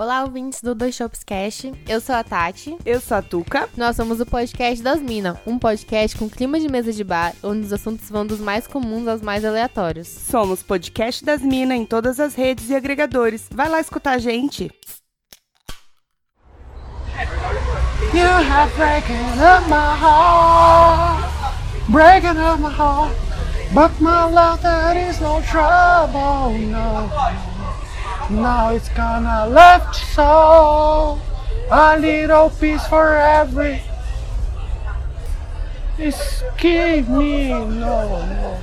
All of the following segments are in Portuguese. Olá, ouvintes do 2ShopsCast. Eu sou a Tati. Eu sou a Tuca. Nós somos o Podcast das Minas, um podcast com clima de mesa de bar, onde os assuntos vão dos mais comuns aos mais aleatórios. Somos Podcast das Minas em todas as redes e agregadores. Vai lá escutar a gente. You have breaking up my heart, breaking up my heart, but my love that is no trouble, no. Now it's gonna left so a little piece for every. Esquema, no.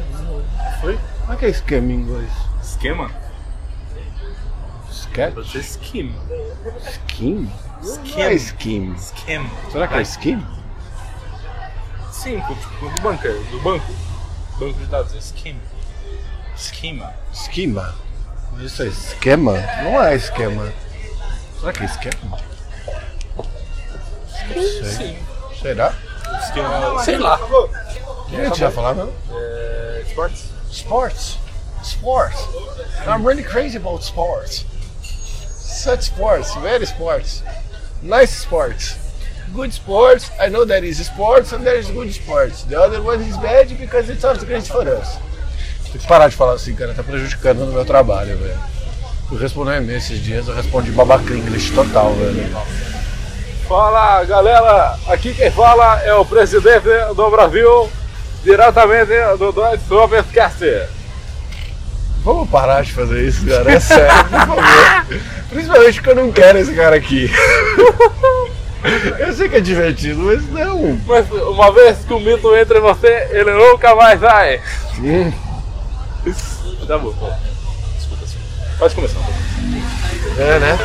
Oi? Como é que é esquema em inglês? Esquema? Sketch? Esquema. Esquema? Esquema. Esquema. Esquema. Será que é esquema? Sim, tipo do banco. Do banco. Banco de dados. Esquema. Esquema. Esquema. Isso é esquema? Não é esquema. Será que é esquema? Sei. Sim. Será? Esquema. Sei lá. Gente, já falaram? Sports. Sports. Sports. I'm really crazy about sports. Such sports. Very sports. Nice sports. Good sports. I know there is sports and there is good sports. The other one is bad because it's not great for us. Tem que parar de falar assim, cara, tá prejudicando o meu trabalho, velho. Eu respondo um e-mail esses dias, eu respondi babaca inglês total, velho. Fala, galera! Aqui quem fala é o presidente do Brasil, diretamente do Deutsche Welle Cast. Vamos parar de fazer isso, cara, é sério, por favor. Principalmente porque eu não quero esse cara aqui. Eu sei que é divertido, mas não. Mas uma vez que o mito entra em você, ele nunca mais sai. Sim. Tá bom, pô. Desculpa, senhor. Pode começar. É, né?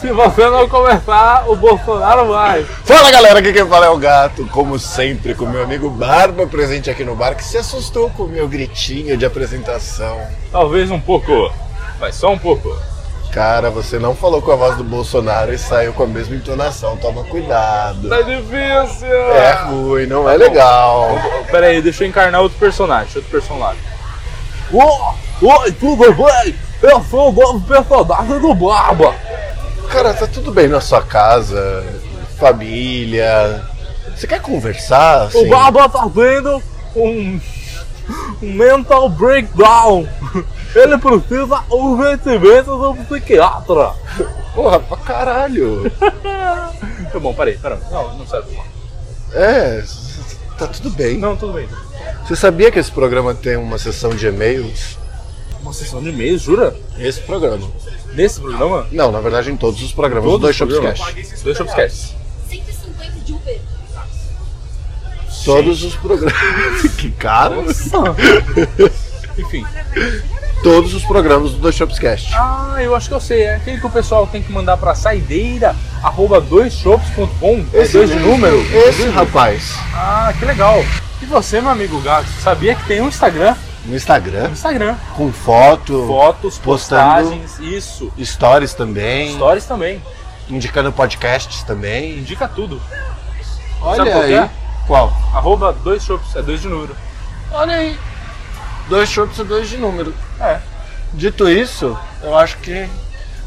Se você não começar, o Bolsonaro vai. Fala, galera, aqui quem fala é o Gato, como sempre, com meu amigo Barba, presente aqui no bar, que se assustou com o meu gritinho de apresentação. Talvez um pouco, mas só um pouco. Cara, você não falou com a voz do Bolsonaro e saiu com a mesma entonação, toma cuidado. Tá difícil. É ruim, não tá é bom. Legal. Pera aí, deixa eu encarnar outro personagem. Oi, tudo bem? Eu sou o novo personagem do Barba. Cara, tá tudo bem na sua casa, família, você quer conversar? Assim? O Barba tá vendo um mental breakdown, ele precisa urgentemente de um psiquiatra. Porra, pra caralho. Tá bom, parei, não serve. É, tá tudo bem. Não, tudo bem. Você sabia que esse programa tem uma sessão de e-mails? Uma sessão de e-mails, jura? Esse programa. Nesse programa? Não, na verdade em todos os programas. Todos os Dois Shops Cash. 150 de Uber. Todos os programas. Que caro! Enfim. Todos os programas do Dois Shops Cash. Ah, eu acho que eu sei. É aquele que o pessoal tem que mandar pra saideira@doisshops.com. É dois de número. Esse rapaz. Ah, que legal. E você, meu amigo Gato, sabia que tem um Instagram? No Instagram. Com fotos, postagens, isso. Stories também. Indicando podcasts também. Indica tudo. Olha aí. É? Qual? @2shops, é 2 de número. Olha aí. 2shops é 2 de número. É. Dito isso, eu acho que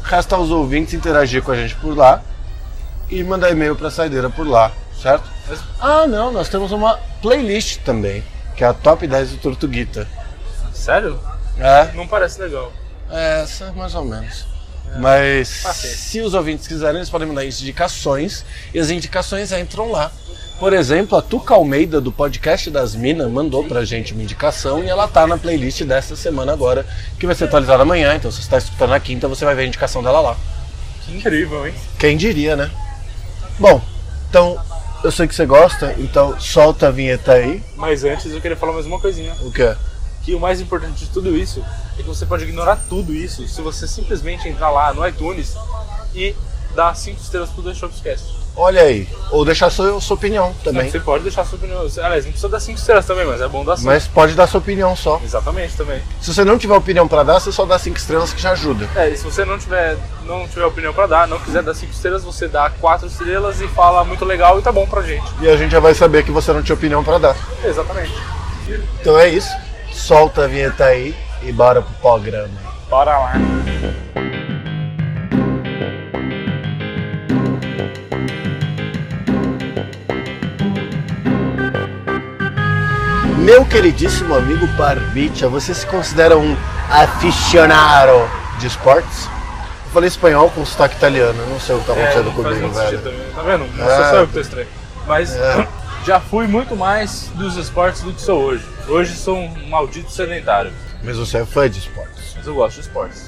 resta aos ouvintes interagir com a gente por lá e mandar e-mail pra Saideira por lá, certo? Ah, não, nós temos uma playlist também, que é a Top 10 do Tortuguita. Sério? É. Não parece legal. É, mais ou menos. Mas se os ouvintes quiserem, eles podem mandar indicações e as indicações entram lá. Por exemplo, a Tuca Almeida do Podcast das Minas mandou pra gente uma indicação e ela tá na playlist dessa semana agora, que vai ser atualizada amanhã, então se você está escutando na quinta, você vai ver a indicação dela lá. Que incrível, hein? Quem diria, né? Bom, então eu sei que você gosta, então solta a vinheta aí. Mas antes eu queria falar mais uma coisinha. O quê? Que o mais importante de tudo isso é que você pode ignorar tudo isso se você simplesmente entrar lá no iTunes e dar 5 estrelas pro 2ShopsCast. Olha aí, ou deixar sua opinião também. Não, você pode deixar sua opinião. Aliás, não precisa dar 5 estrelas também, mas é bom dar 5. Mas pode dar sua opinião só. Exatamente, também. Se você não tiver opinião pra dar, você só dá 5 estrelas que já ajuda. É, e se você não tiver opinião pra dar, não quiser dar 5 estrelas, você dá 4 estrelas e fala muito legal e tá bom pra gente. E a gente já vai saber que você não tinha opinião pra dar. Exatamente. Então é isso. Solta a vinheta aí e bora pro programa. Bora lá. Meu queridíssimo amigo Parbicha, você se considera um aficionado de esportes? Eu falei espanhol com sotaque italiano, não sei o que tá acontecendo comigo, velho. Tá vendo? Não sou eu que tô estranho. Mas já fui muito mais dos esportes do que sou hoje. Hoje sou um maldito sedentário. Mas você é fã de esportes? Mas eu gosto de esportes.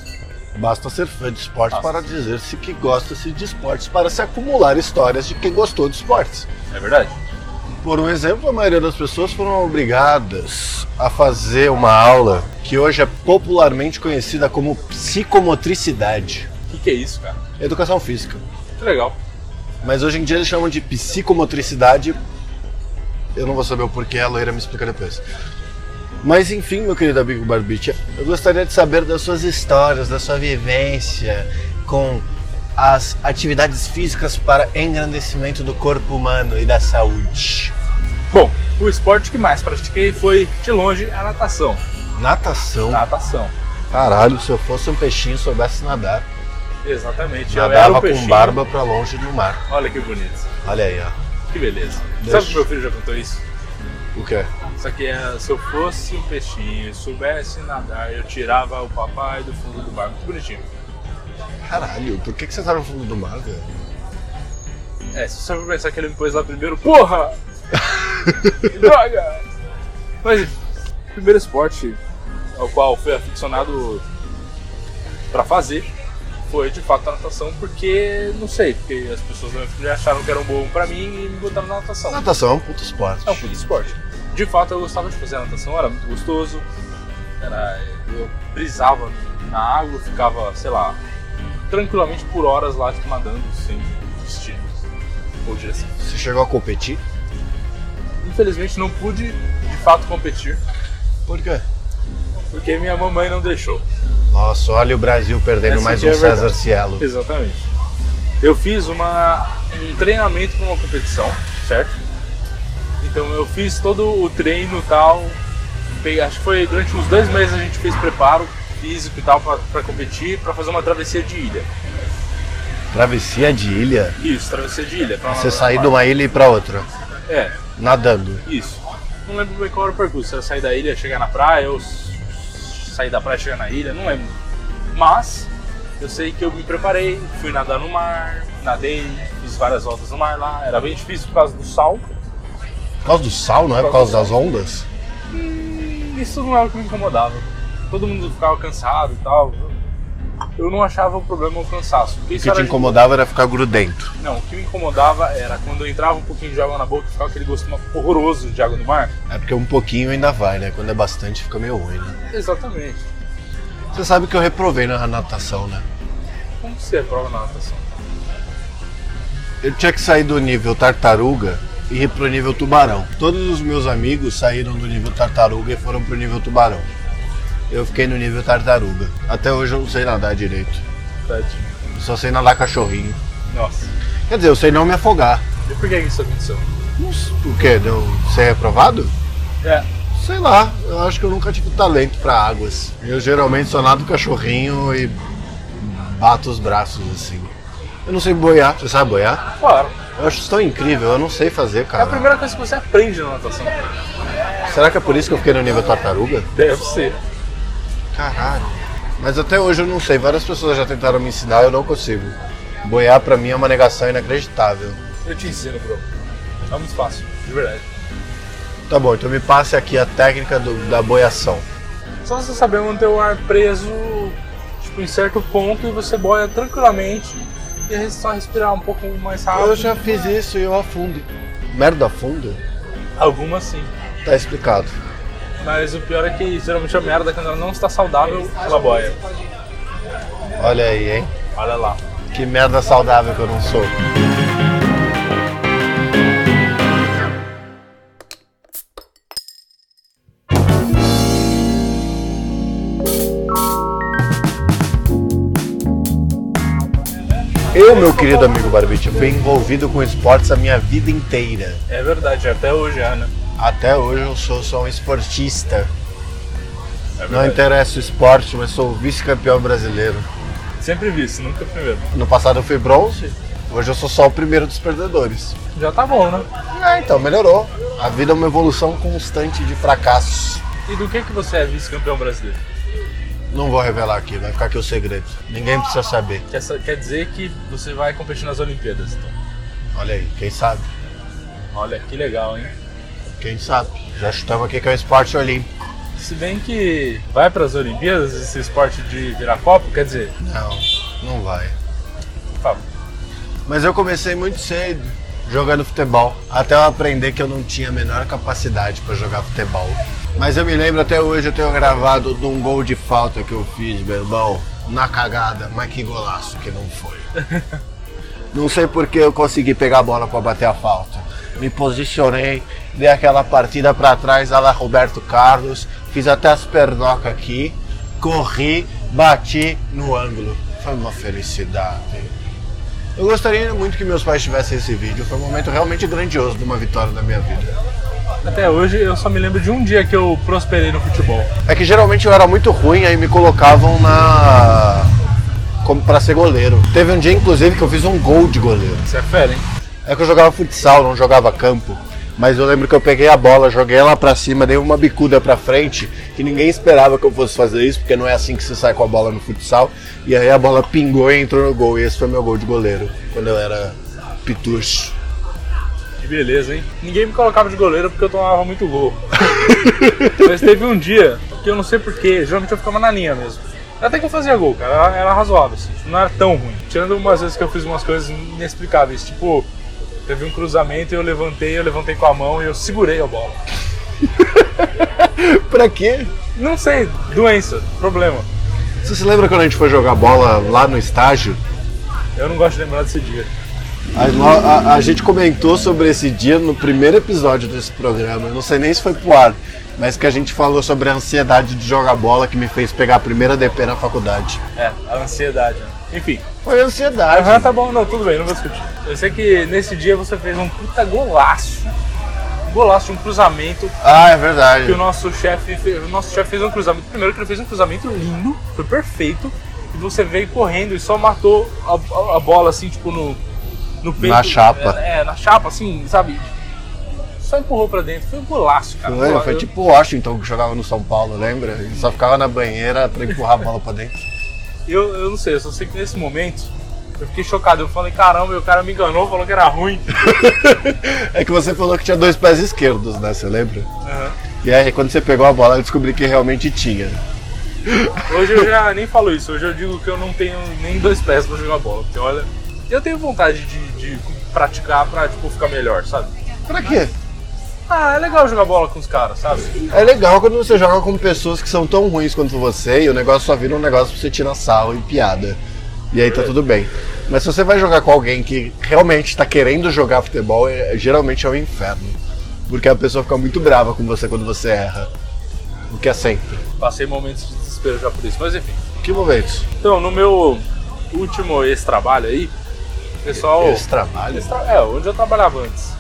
Basta ser fã de esportes para dizer-se que gosta-se de esportes, para se acumular histórias de quem gostou de esportes. É verdade. Por um exemplo, a maioria das pessoas foram obrigadas a fazer uma aula que hoje é popularmente conhecida como psicomotricidade. O que é isso, cara? Educação física. Que legal. Mas hoje em dia eles chamam de psicomotricidade. Eu não vou saber o porquê, a loira me explica depois. Mas enfim, meu querido amigo Barbicha, eu gostaria de saber das suas histórias, da sua vivência com as atividades físicas para engrandecimento do corpo humano e da saúde. Bom, o esporte que mais pratiquei foi, de longe, a natação. Natação? Natação. Caralho, se eu fosse um peixinho e soubesse nadar. Exatamente. Nadava, eu era um peixinho com barba pra longe do mar. Olha que bonito. Olha aí, ó. Que beleza. Deixa. Sabe que meu filho já contou isso? O quê? Só que se eu fosse um peixinho, soubesse nadar, eu tirava o papai do fundo do mar. Muito bonitinho. Caralho, por que você tá no fundo do mar, velho? É, se você for pensar que ele me pôs lá primeiro, porra! Droga! Mas, o primeiro esporte ao qual fui aficionado pra fazer foi de fato a natação, porque, não sei, porque as pessoas já acharam que era um bom pra mim e me botaram na natação. Natação é um puto esporte. É um puto esporte. De fato, eu gostava de fazer a natação, era muito gostoso, eu brisava na água, ficava, sei lá, tranquilamente por horas lá, tipo, nadando, sem destino ou direção. Você chegou a competir? Infelizmente, não pude, de fato, competir. Por quê? Porque minha mamãe não deixou. Nossa, olha o Brasil perdendo mais um César Cielo. Exatamente. Eu fiz um treinamento para uma competição, certo? Então eu fiz todo o treino e tal. Acho que foi durante uns 2 meses a gente fez preparo físico e tal para competir, para fazer uma travessia de ilha. Travessia de ilha? Isso, travessia de ilha. Você sair de uma ilha e ir para outra? É. Nadando? Isso. Não lembro bem qual era o percurso, se era sair da ilha, chegar na praia ou sair da praia e chegar na ilha, não lembro. Mas eu sei que eu me preparei, fui nadar no mar, nadei, fiz várias voltas no mar lá. Era bem difícil por causa do sal. Por causa do sal, não é? Por causa das ondas? Isso não era o que me incomodava. Todo mundo ficava cansado e tal. Eu não achava o problema o cansaço. O que te incomodava era ficar grudento? Não, o que me incomodava era quando eu entrava um pouquinho de água na boca, ficava aquele gosto horroroso de água no mar. É porque um pouquinho ainda vai, né? Quando é bastante fica meio ruim, né? Exatamente. Você sabe que eu reprovei na natação, né? Como você reprova na natação? Eu tinha que sair do nível tartaruga e ir pro nível tubarão. Todos os meus amigos saíram do nível tartaruga e foram pro nível tubarão. Eu fiquei no nível tartaruga. Até hoje eu não sei nadar direito. Eu só sei nadar cachorrinho. Nossa. Quer dizer, eu sei não me afogar. E por que isso aconteceu? Por quê? Você é reprovado? É. Sei lá, eu acho que eu nunca tive talento pra águas. Eu geralmente só nado cachorrinho e bato os braços assim. Eu não sei boiar. Você sabe boiar? Claro. Eu acho isso tão incrível, eu não sei fazer, cara. É a primeira coisa que você aprende na natação. Será que é por isso que eu fiquei no nível tartaruga? Deve ser. Caralho. Mas até hoje eu não sei, várias pessoas já tentaram me ensinar e eu não consigo. Boiar pra mim é uma negação inacreditável. Eu te ensino, bro. É muito fácil, de verdade. Tá bom, então me passe aqui a técnica da boiação. Só você saber manter o ar preso, tipo, em certo ponto, e você boia tranquilamente e só respirar um pouco mais rápido. Eu já fiz isso e eu afundo. Merda, afunda? Algumas sim. Tá explicado. Mas o pior é que geralmente a merda, quando ela não está saudável, ela boia. Olha aí, hein? Olha lá. Que merda saudável que eu não sou. Eu, meu querido amigo Barbite, fui envolvido com esportes a minha vida inteira. É verdade, até hoje, Ana. Até hoje eu sou só um esportista. É, não interessa o esporte, mas sou vice-campeão brasileiro. Sempre vice, nunca primeiro. No passado eu fui bronze, hoje eu sou só o primeiro dos perdedores. Já tá bom, né? É, então, melhorou. A vida é uma evolução constante de fracassos. E do que você é vice-campeão brasileiro? Não vou revelar aqui, vai ficar aqui o segredo. Ninguém precisa saber. Quer dizer que você vai competir nas Olimpíadas, então? Olha aí, quem sabe? Olha, que legal, hein? Quem sabe? Já chutamos aqui que é um esporte olímpico. Se bem que vai para as Olimpíadas esse esporte de virar copo, quer dizer? Não, não vai. Por favor. Mas eu comecei muito cedo jogando futebol, até eu aprender que eu não tinha a menor capacidade para jogar futebol. Mas eu me lembro até hoje, eu tenho gravado de um gol de falta que eu fiz, meu irmão, na cagada, mas que golaço que não foi. Não sei porque eu consegui pegar a bola para bater a falta. Me posicionei, dei aquela partida para trás, a lá Roberto Carlos, fiz até as pernocas aqui, corri, bati no ângulo. Foi uma felicidade. Eu gostaria muito que meus pais tivessem esse vídeo, foi um momento realmente grandioso de uma vitória da minha vida. Até hoje eu só me lembro de um dia que eu prosperei no futebol. É que geralmente eu era muito ruim, aí me colocavam como pra ser goleiro. Teve um dia inclusive que eu fiz um gol de goleiro. Você é fera, hein? É que eu jogava futsal, não jogava campo. Mas eu lembro que eu peguei a bola, joguei ela pra cima, dei uma bicuda pra frente, que ninguém esperava que eu fosse fazer isso, porque não é assim que você sai com a bola no futsal. E aí a bola pingou e entrou no gol, e esse foi meu gol de goleiro, quando eu era pitucho. Que beleza, hein? Ninguém me colocava de goleiro porque eu tomava muito gol. Mas teve um dia que eu não sei porquê, geralmente eu ficava na linha mesmo. Até que eu fazia gol, cara, era razoável, assim, não era tão ruim. Tirando umas vezes que eu fiz umas coisas inexplicáveis, tipo, teve um cruzamento e eu levantei com a mão e eu segurei a bola. Pra quê? Não sei, doença, problema. Você se lembra quando a gente foi jogar bola lá no estágio? Eu não gosto de lembrar desse dia. A gente comentou sobre esse dia no primeiro episódio desse programa, eu não sei nem se foi pro ar, mas que a gente falou sobre a ansiedade de jogar bola que me fez pegar a primeira DP na faculdade. É, a ansiedade. Enfim. Foi a ansiedade. Ah, tá bom, não, tudo bem, não vou discutir. Eu sei que nesse dia você fez um puta golaço. Golaço de um cruzamento. Ah, é verdade. Que o nosso chefe fez um cruzamento. Primeiro que ele fez um cruzamento lindo, foi perfeito. E você veio correndo e só matou a bola assim, tipo, no peito, na chapa. Na chapa, assim, sabe? Só empurrou pra dentro. Foi um golaço, cara. Foi tipo o Washington que jogava no São Paulo, lembra? Ele só ficava na banheira pra empurrar a bola pra dentro. Eu não sei, eu só sei que nesse momento eu fiquei chocado. Eu falei, caramba, o cara me enganou, falou que era ruim. É que você falou que tinha 2 pés esquerdos, né? Você lembra? Uhum. E aí, quando você pegou a bola, eu descobri que realmente tinha. Hoje eu já nem falo isso. Hoje eu digo que eu não tenho nem 2 pés pra jogar bola. Porque olha... Eu tenho vontade de praticar pra, tipo, ficar melhor, sabe? Pra quê? Ah, é legal jogar bola com os caras, sabe? É legal quando você joga com pessoas que são tão ruins quanto você e o negócio só vira um negócio pra você tirar sarro e piada. E aí tá tudo bem. Mas se você vai jogar com alguém que realmente tá querendo jogar futebol, geralmente é um inferno. Porque a pessoa fica muito brava com você quando você erra. O que é sempre. Passei momentos de desespero já por isso, mas enfim. Que momentos? Então, no meu último ex-trabalho aí, pessoal, onde eu trabalhava antes.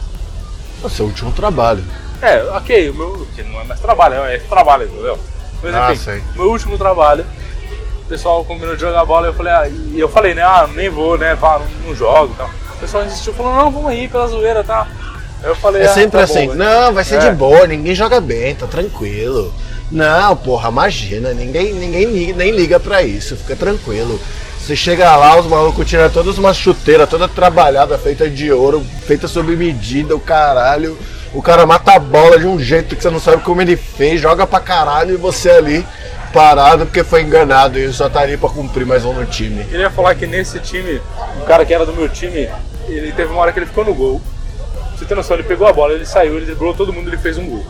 É o seu último trabalho. É, ok, o meu. Que não é mais trabalho, é trabalho, entendeu? Mas enfim, sei. Meu último trabalho, o pessoal combinou de jogar bola e eu falei, né? Ah, nem vou, né? Não jogo e tal. O pessoal insistiu, falou, não, vamos aí pela zoeira, tá? Eu falei, é sempre tá assim, boa, não, vai ser de boa, ninguém joga bem, tá tranquilo. Não, porra, imagina, ninguém nem liga pra isso, fica tranquilo. Você chega lá, os malucos tiram todas umas chuteiras, toda trabalhada, feita de ouro, feita sob medida, o caralho. O cara mata a bola de um jeito que você não sabe como ele fez, joga pra caralho e você ali parado porque foi enganado e só tá ali pra cumprir mais um no time. Eu queria falar que nesse time, o cara que era do meu time, ele teve uma hora que ele ficou no gol. Você tem noção, ele pegou a bola, ele saiu, ele driblou todo mundo, ele fez um gol.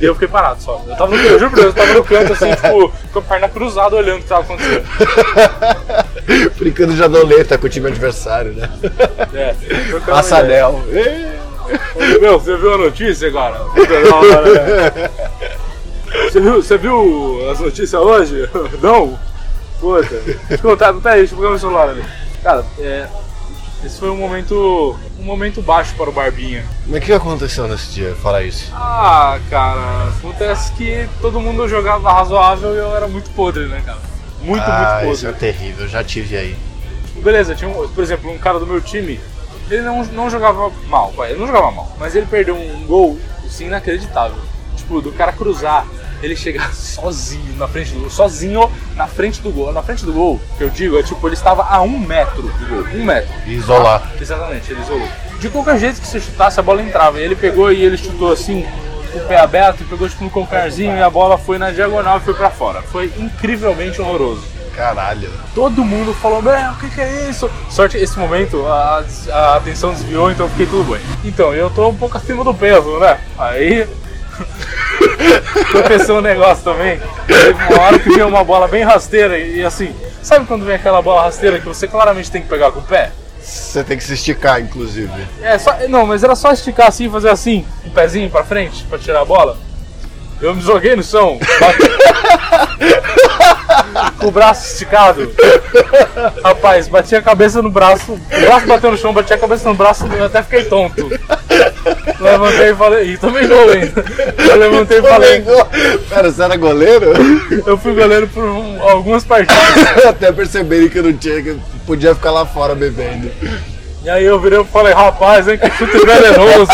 E eu fiquei parado só. Eu tava no canto, eu juro pra Deus, eu tava no canto assim, tipo, com a perna cruzada olhando o que tava acontecendo. Brincando de adoleta com o time adversário, né? É, passa anel. Meu, você viu a notícia agora? Você viu as notícias hoje? Não? Puta, deixa eu contar, não tá aí, deixa eu pegar meu celular ali. Cara, esse foi um momento baixo para o Barbinha. Mas o que aconteceu nesse dia, fala isso? Ah, cara, acontece que todo mundo jogava razoável e eu era muito podre, né, cara? Muito podre. Isso é terrível, já tive aí. Beleza, tinha por exemplo, um cara do meu time, ele não jogava mal, pai, ele não jogava mal, mas ele perdeu um gol, assim, inacreditável. Tipo, do cara cruzar, ele chegar sozinho na frente do gol. Na frente do gol, que eu digo, é tipo, ele estava a 1 metro do gol, 1 metro. E isolar. Ah, exatamente, ele isolou. De qualquer jeito que você chutasse, a bola entrava. E ele pegou e ele chutou assim, com o pé aberto, e pegou tipo no calcanharzinho e a bola foi na diagonal e foi pra fora. Foi incrivelmente horroroso. Caralho. Todo mundo falou, meu, o que é isso? Sorte, esse momento, a atenção desviou, então eu fiquei tudo bem. Então, eu tô um pouco acima do peso, né? Aí... Aconteceu um negócio também. Teve uma hora que veio uma bola bem rasteira e assim, sabe quando vem aquela bola rasteira que você claramente tem que pegar com o pé? Você tem que se esticar, inclusive. Não, mas era só esticar assim, fazer assim, o pezinho pra frente, pra tirar a bola. Eu me joguei no chão, com o braço esticado. Rapaz, bati a cabeça no braço, o braço bateu no chão, bati a cabeça no braço e eu até fiquei tonto. Levantei e falei, e tomei gol ainda. Eu levantei e falei. Pera, você era goleiro? Eu fui goleiro por algumas partidas. Até perceberem que eu não tinha, que eu podia ficar lá fora bebendo. E aí eu virei e falei, rapaz, hein, que chute venenoso.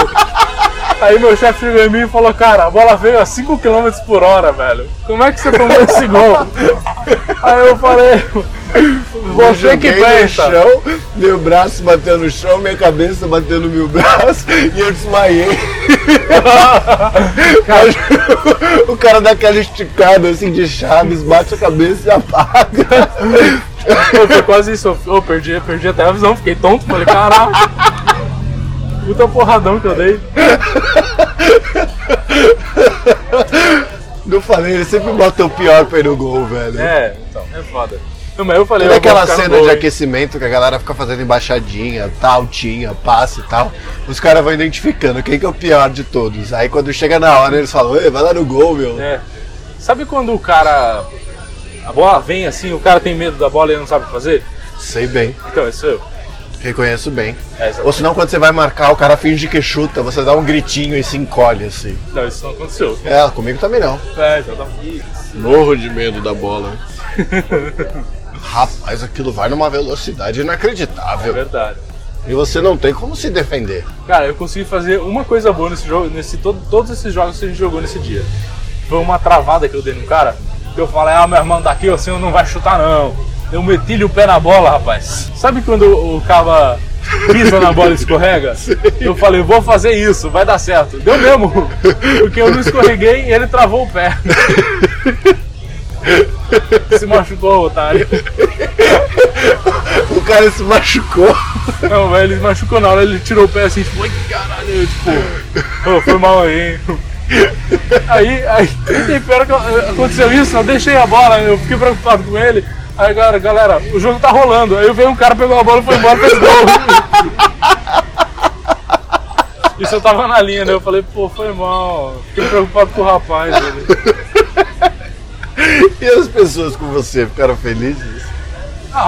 Aí meu chefe chegou em mim e falou, cara, a bola veio a 5 km/h, velho. Como é que você tomou esse gol? Aí eu falei, você que pensa. Chão, meu braço bateu no chão, minha cabeça bateu no meu braço e eu desmaiei. Cara, o cara dá aquela esticada assim de Chaves, bate a cabeça e apaga. Foi quase isso, eu perdi até a visão, fiquei tonto, falei, caraca. Puta porradão que eu dei. Não falei, ele sempre bota o pior pra ir no gol, velho. É, então, é foda. Não, mas eu falei, tem aquela cena gol, de aquecimento que a galera fica fazendo embaixadinha, taltinha, passe e tal. Os caras vão identificando quem que é o pior de todos. Aí quando chega na hora eles falam, vai lá no gol, meu. É. Sabe quando o cara... A bola vem assim, o cara tem medo da bola e não sabe o que fazer? Sei bem. Então, isso eu. Reconheço bem. Ou senão quando você vai marcar, o cara finge que chuta, você dá um gritinho e se encolhe assim. Não, isso não aconteceu. Comigo também não. Já tá fixo. Morro de medo da bola. Rapaz, aquilo vai numa velocidade inacreditável. É verdade. E você não tem como se defender. Cara, eu consegui fazer uma coisa boa nesse jogo, todos esses jogos que a gente jogou nesse dia. Foi uma travada que eu dei no cara, que eu falei, meu irmão, daqui assim eu não vai chutar não. Eu meti-lhe o pé na bola, rapaz. Sabe quando o cava pisa na bola e escorrega? Sim. Eu falei, vou fazer isso, vai dar certo. Deu mesmo, porque eu não escorreguei e ele travou o pé. Se machucou, otário. O cara se machucou. Não, velho, ele machucou na hora, ele tirou o pé assim, tipo, ai, caralho, tipo, foi mal aí. Aí, tem pior que aconteceu isso, eu deixei a bola, eu fiquei preocupado com ele. Aí galera, o jogo tá rolando. Aí veio um cara, pegou a bola e foi embora e fez gol. Isso eu tava na linha, né? Eu falei, pô, foi mal. Fiquei preocupado com o rapaz. E as pessoas com você ficaram felizes?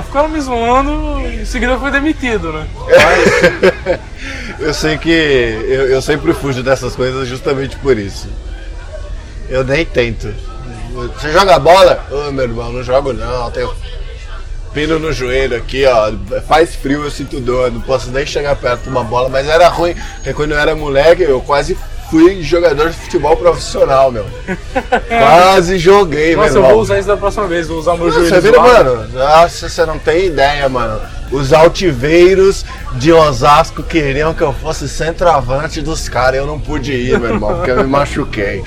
Ficaram me zoando e em seguida foi demitido, né? Mas... Eu sei que eu sempre fujo dessas coisas justamente por isso. Eu nem tento. Você joga bola? Ô, meu irmão, não jogo não. Tenho pino no joelho aqui, ó, faz frio, eu sinto dor, não posso nem chegar perto de uma bola, mas era ruim, porque quando eu era moleque, eu quase fui jogador de futebol profissional, meu. Quase joguei, mano. Nossa, meu, eu vou usar isso da próxima vez, vou usar meu joelho. Você vira, mano, nossa, você não tem ideia, mano. Os altiveiros de Osasco queriam que eu fosse centroavante dos caras, eu não pude ir, meu irmão, porque eu me machuquei.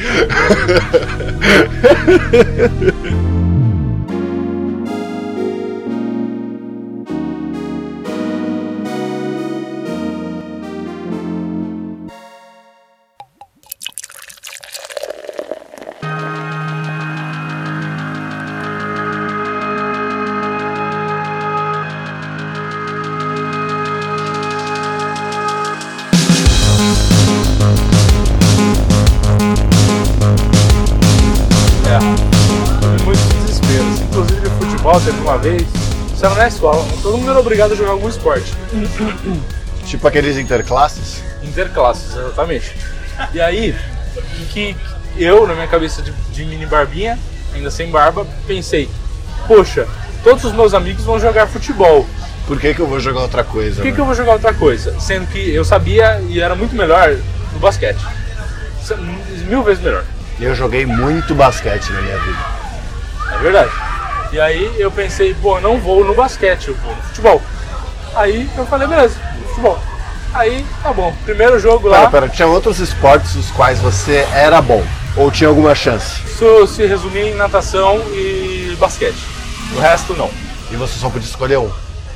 Você não é escola, todo mundo era obrigado a jogar algum esporte. Tipo aqueles interclasses? Interclasses, exatamente. E aí, que eu, na minha cabeça de mini barbinha, ainda sem barba, pensei, poxa, todos os meus amigos vão jogar futebol. Por que eu vou jogar outra coisa? Por que eu vou jogar outra coisa? Sendo que eu sabia e era muito melhor no basquete. 1000 vezes melhor. Eu joguei muito basquete na minha vida. É verdade. E aí eu pensei, pô, não vou no basquete, eu vou no futebol. Aí eu falei, beleza, futebol. Aí, tá bom, primeiro jogo lá... Pera, tinha outros esportes nos quais você era bom? Ou tinha alguma chance? Isso se resumia em natação e basquete. O resto, não. E você só podia escolher um?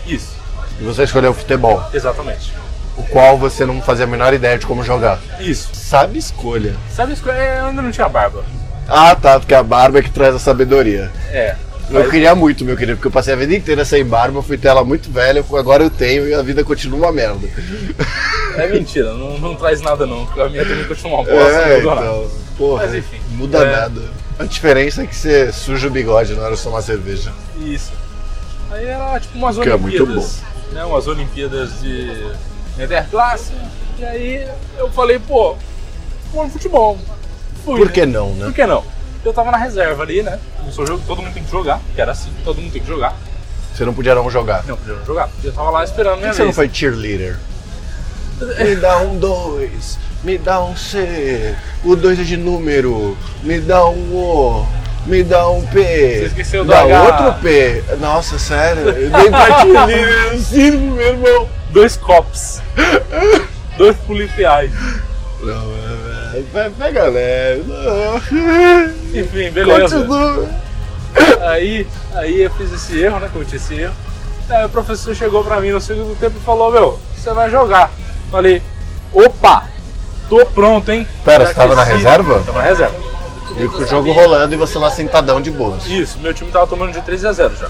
Isso. E você escolheu futebol? Exatamente. O qual você não fazia a menor ideia de como jogar? Isso. Sabe escolha. Sabe escolha, eu ainda não tinha barba. Ah, tá, porque a barba é que traz a sabedoria. É. Eu queria muito, meu querido, porque eu passei a vida inteira sem barba, fui ter ela muito velha, agora eu tenho e a vida continua uma merda. É mentira, não traz nada não, porque a minha também continua uma bosta, não muda então, nada. Porra, mas enfim, muda nada. A diferença é que você suja o bigode na hora de tomar cerveja. Isso. Aí era tipo umas que Olimpíadas, é muito bom. Né, umas Olimpíadas de Interclasse, e aí eu falei, pô, vou no futebol. Fui, por que né? não, né? Por que não? Eu tava na reserva ali, né? Todo mundo tem que jogar, que era assim, todo mundo tem que jogar. Você não podia não jogar? Não podia não jogar. Eu tava lá esperando minha vez. Por que você não foi cheerleader? Me dá um 2, me dá um C, o 2 é de número, me dá um O, me dá um P. Você esqueceu do H. Outro P. Nossa, sério? Eu dei pra cheerleader no circo, meu irmão. 2 cops. 2 policiais. Não, pega leve. Enfim, beleza. Continua. Aí eu fiz esse erro, né? Cometi esse erro. Aí o professor chegou pra mim no segundo tempo e falou, meu, você vai jogar. Falei, opa, tô pronto, hein? Pera, você tava na reserva? Tava na reserva. E com o jogo rolando e você lá sentadão de boas. Isso, meu time tava tomando de 3-0 já.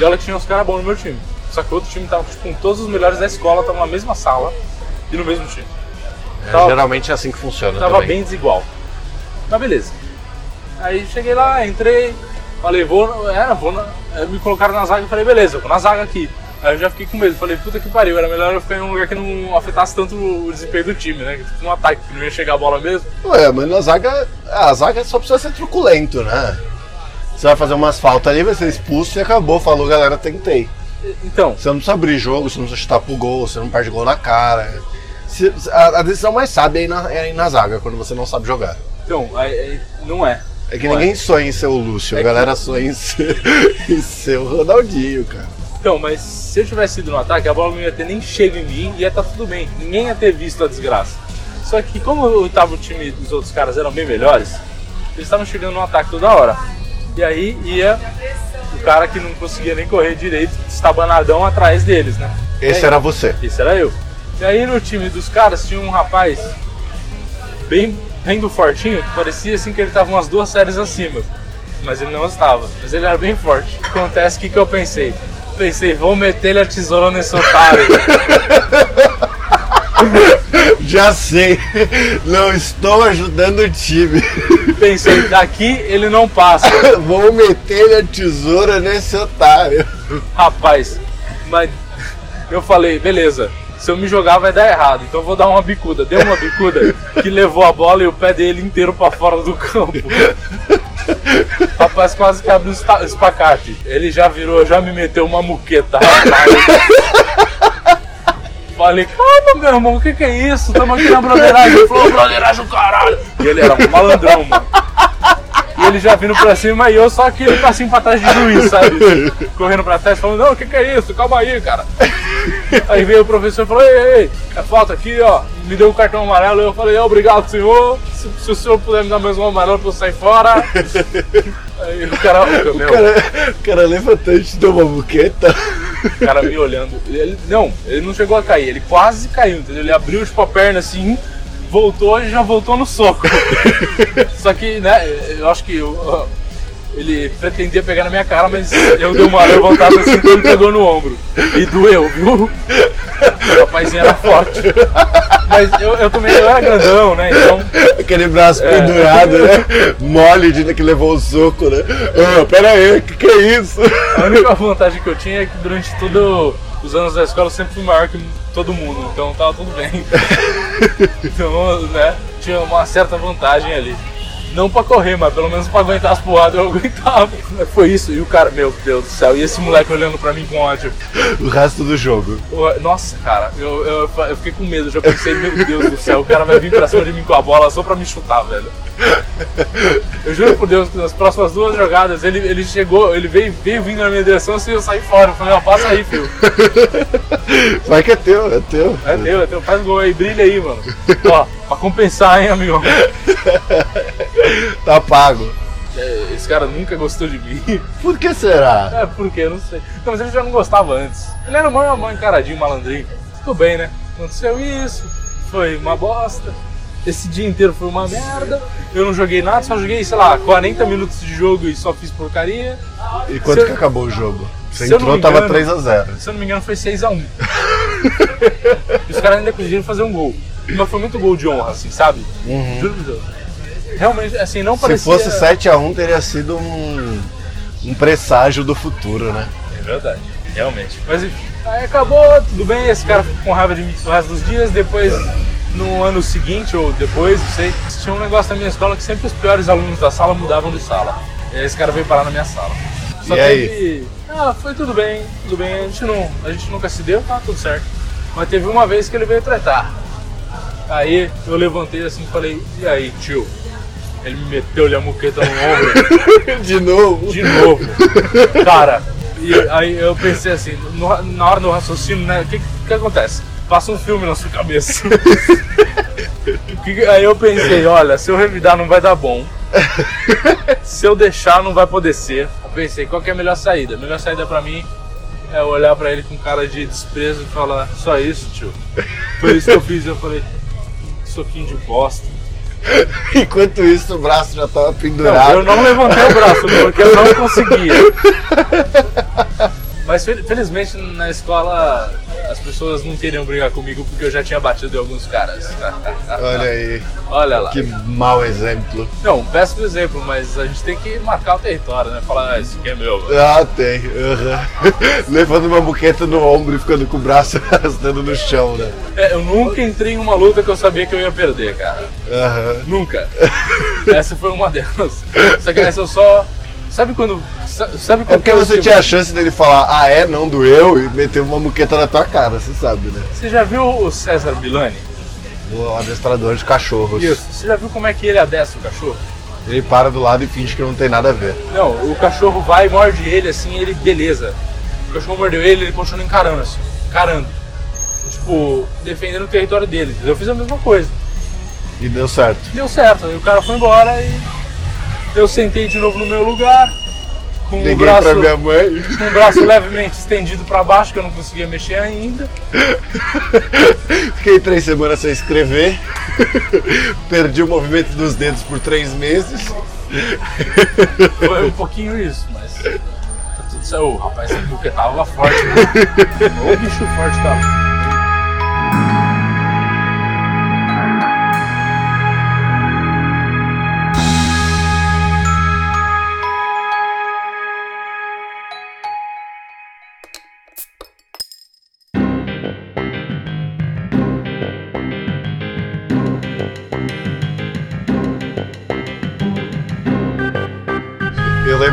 E olha que tinha uns caras bons no meu time. Só que o outro time tava tipo, com todos os melhores da escola, tava na mesma sala e no mesmo time. Tava, geralmente é assim que funciona. Tava também bem desigual. Mas beleza. Aí cheguei lá, entrei, falei, me colocaram na zaga e falei, beleza, eu vou na zaga aqui. Aí eu já fiquei com medo, falei, puta que pariu, era melhor eu ficar em um lugar que não afetasse tanto o desempenho do time, né? Tipo um ataque, que não ia chegar a bola mesmo. Ué, mas na zaga, a zaga só precisa ser truculento, né? Você vai fazer umas faltas ali, vai ser expulso e acabou, falou, galera, tentei. Então. Você não precisa abrir jogo, você não precisa chutar pro gol, você não perde gol na cara. A decisão mais sábia é ir na zaga, quando você não sabe jogar. Então, não é. É que não ninguém sonha em ser o Lúcio, a galera sonha em ser o Ronaldinho, cara. Então, mas se eu tivesse ido no ataque, a bola não ia ter nem chego em mim, ia estar tudo bem. Ninguém ia ter visto a desgraça. Só que como o oitavo time dos outros caras eram bem melhores, eles estavam chegando no ataque toda hora. E aí ia o cara que não conseguia nem correr direito, estabanadão atrás deles, né? Esse era você. Esse era eu. E aí no time dos caras tinha um rapaz bem do fortinho, que parecia assim que ele tava umas 2 séries acima, mas ele não estava, mas ele era bem forte. Acontece que eu pensei, vou meter-lhe a tesoura nesse otário. Já sei, não estou ajudando o time. Pensei, daqui ele não passa. Vou meter-lhe a tesoura nesse otário. Rapaz, mas eu falei, beleza. Se eu me jogar vai dar errado, então eu vou dar uma bicuda. Deu uma bicuda que levou a bola e o pé dele inteiro pra fora do campo. Rapaz, quase que abriu o espacate. Ele já virou, já me meteu uma muqueta, rapaz. Falei, calma, meu irmão, o que é isso? Tamo aqui na broderagem. Ele falou, broderagem, caralho. E ele era um malandrão, mano. E ele já vindo pra cima e eu só aquele passinho pra trás de juiz, sabe? Correndo pra trás, falando, não, o que é isso? Calma aí, cara. Aí veio o professor e falou, ei, é falta aqui, ó. Me deu um cartão amarelo, eu falei, obrigado, senhor. Se o senhor puder me dar mais um amarelo pra eu sair fora. Aí o cara levantou e te deu uma buqueta. O cara me olhando. Ele não chegou a cair, ele quase caiu, entendeu? Ele abriu tipo a perna assim, voltou e já voltou no soco. Só que, né, eu acho que ele pretendia pegar na minha cara, mas eu dei uma levantada assim, ele pegou no ombro. E doeu, viu? O rapazinho era forte. Mas eu também eu era grandão, né? Então. Aquele braço pendurado, né? Mole de que levou o soco, né? Oh, pera aí, que é isso? A única vantagem que eu tinha é que durante todos os anos da escola eu sempre fui maior que todo mundo, então tava tudo bem. Então, né? Tinha uma certa vantagem ali. Não pra correr, mas pelo menos pra aguentar as porradas eu aguentava. Foi isso, e o cara, meu Deus do céu, e esse moleque olhando pra mim com ódio. O resto do jogo. Nossa, cara, eu fiquei com medo, já pensei, meu Deus do céu, o cara vai vir pra cima de mim com a bola só pra me chutar, velho. Eu juro por Deus que nas próximas duas jogadas ele chegou, ele veio vindo na minha direção assim, eu saí fora, eu falei, ó, passa aí, filho. Vai que é teu, é teu. É teu, faz gol aí, brilha aí, mano. Ó, pra compensar, hein, amigo. Tá pago. Esse cara nunca gostou de mim. Por que será? É, porque eu não sei. Não, mas ele já não gostava antes. Ele era mó encaradinho, malandrinho. Tudo bem, né? Aconteceu isso, foi uma bosta. Esse dia inteiro foi uma merda. Eu não joguei nada, só joguei, sei lá, 40 minutos de jogo e só fiz porcaria. E quanto que acabou o jogo? Você entrou, tava 3-0. Se eu não me engano, foi 6-1. E os caras ainda conseguiram fazer um gol. Mas foi muito gol de honra, assim, sabe? Uhum. Juro por Deus. Realmente, assim, não parecia... Se fosse 7-1, teria sido um presságio do futuro, né? É verdade, realmente. Mas enfim, aí acabou, tudo bem, esse cara ficou com raiva de mim o resto dos dias, depois, no ano seguinte ou depois, não sei, tinha um negócio na minha escola que sempre os piores alunos da sala mudavam de sala. E aí esse cara veio parar na minha sala. Só e aí? Teve... Ah, foi tudo bem, a gente nunca se deu, tá tudo certo. Mas teve uma vez que ele veio tretar. Aí eu levantei assim e falei, e aí, tio? Ele me meteu-lhe a muqueta no ombro. De novo. Cara, e aí eu pensei assim, na hora do raciocínio, né, o que acontece? Passa um filme na sua cabeça. Aí eu pensei, olha, se eu revidar não vai dar bom. Se eu deixar não vai poder ser. Eu pensei, qual que é a melhor saída? A melhor saída pra mim é olhar pra ele com cara de desprezo e falar, só isso, tio? Foi isso que eu fiz, eu falei, soquinho de bosta. Enquanto isso, o braço já estava pendurado. Não, eu não levantei o braço, porque eu não conseguia. Mas felizmente na escola as pessoas não queriam brigar comigo porque eu já tinha batido em alguns caras. Olha aí. Olha lá. Que mau exemplo. Não, péssimo exemplo, mas a gente tem que marcar o território, né? Falar, ah, isso aqui é meu. Mano. Ah, tem. Uhum. Levando uma buqueta no ombro e ficando com o braço arrastando no chão, né? É, eu nunca entrei em uma luta que eu sabia que eu ia perder, cara. Uhum. Nunca. Essa foi uma delas. Só que essa eu só... Sabe quando é porque você tinha a chance dele falar, ah é, não doeu, e meter uma muqueta na tua cara, você sabe, né? Você já viu o César Bilani? O adestrador de cachorros. Isso, você já viu como é que ele adestra o cachorro? Ele para do lado e finge que não tem nada a ver. Não, o cachorro vai e morde ele assim, ele, beleza. O cachorro mordeu ele continua encarando assim, tipo, defendendo o território dele. Eu fiz a mesma coisa. E deu certo. Deu certo, aí o cara foi embora e... Eu sentei de novo no meu lugar, com o braço levemente estendido para baixo, que eu não conseguia mexer ainda. Fiquei 3 semanas sem escrever, perdi o movimento dos dedos por 3 meses. Foi um pouquinho isso, mas tudo saiu. O rapaz, esse buquê tava forte, né? O bicho forte tava.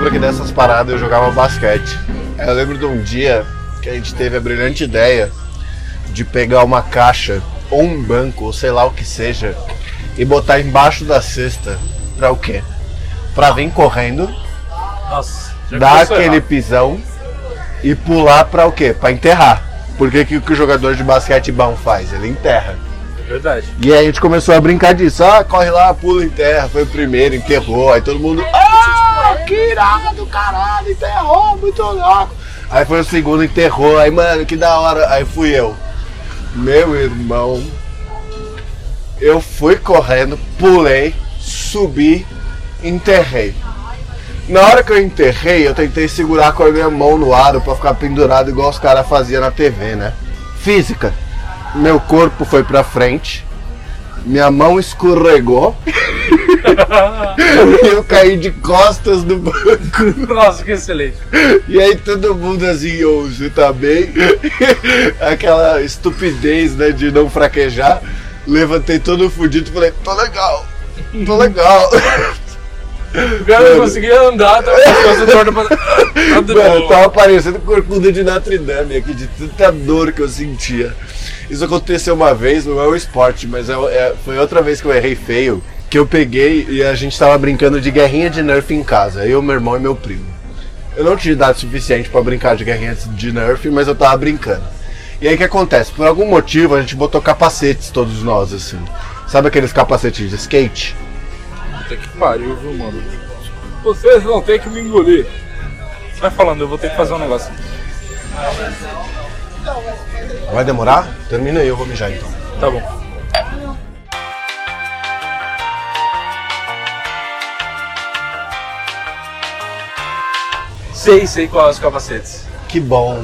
lembro que dessas paradas eu jogava basquete. Eu lembro de um dia que a gente teve a brilhante ideia de pegar uma caixa ou um banco, ou sei lá o que seja, e botar embaixo da cesta. Pra o quê? Pra vir correndo, nossa, dar aquele pisão e pular pra o quê? Pra enterrar. Porque o que o jogador de basquete bom faz? Ele enterra. É verdade. E aí a gente começou a brincar disso. Ah, corre lá, pula e enterra. Foi o primeiro, enterrou. Aí todo mundo... Ah, que irado, caralho, enterrou, muito louco. Aí foi o segundo, enterrou. Aí, mano, que da hora. Aí fui eu. Meu irmão, eu fui correndo, pulei, subi, enterrei. Na hora que eu enterrei, eu tentei segurar com a minha mão no aro pra ficar pendurado igual os caras faziam na TV, né? Física. Meu corpo foi pra frente, minha mão escorregou e eu caí de costas do banco. Nossa, que excelente. E aí todo mundo assim, hoje tá bem. Aquela estupidez, né, de não fraquejar. Levantei todo fudido e falei, tô legal. Tô legal. O cara não conseguia andar, tava Mano, tava parecendo corcunda de Notre Dame aqui, de tanta dor que eu sentia. Isso aconteceu uma vez, não é um esporte, mas foi outra vez que eu errei feio, que eu peguei e a gente tava brincando de guerrinha de Nerf em casa, eu, meu irmão e meu primo. Eu não tinha idade suficiente pra brincar de guerrinha de Nerf, mas eu tava brincando. E aí o que acontece? Por algum motivo a gente botou capacetes, todos nós, assim. Sabe aqueles capacetes de skate? Puta que pariu, viu, mano? Vocês vão ter que me engolir. Vai falando, eu vou ter que fazer um negócio. Vai demorar? Termina aí, eu vou mijar então. Tá bom. Sei qual é os capacetes. Que bom,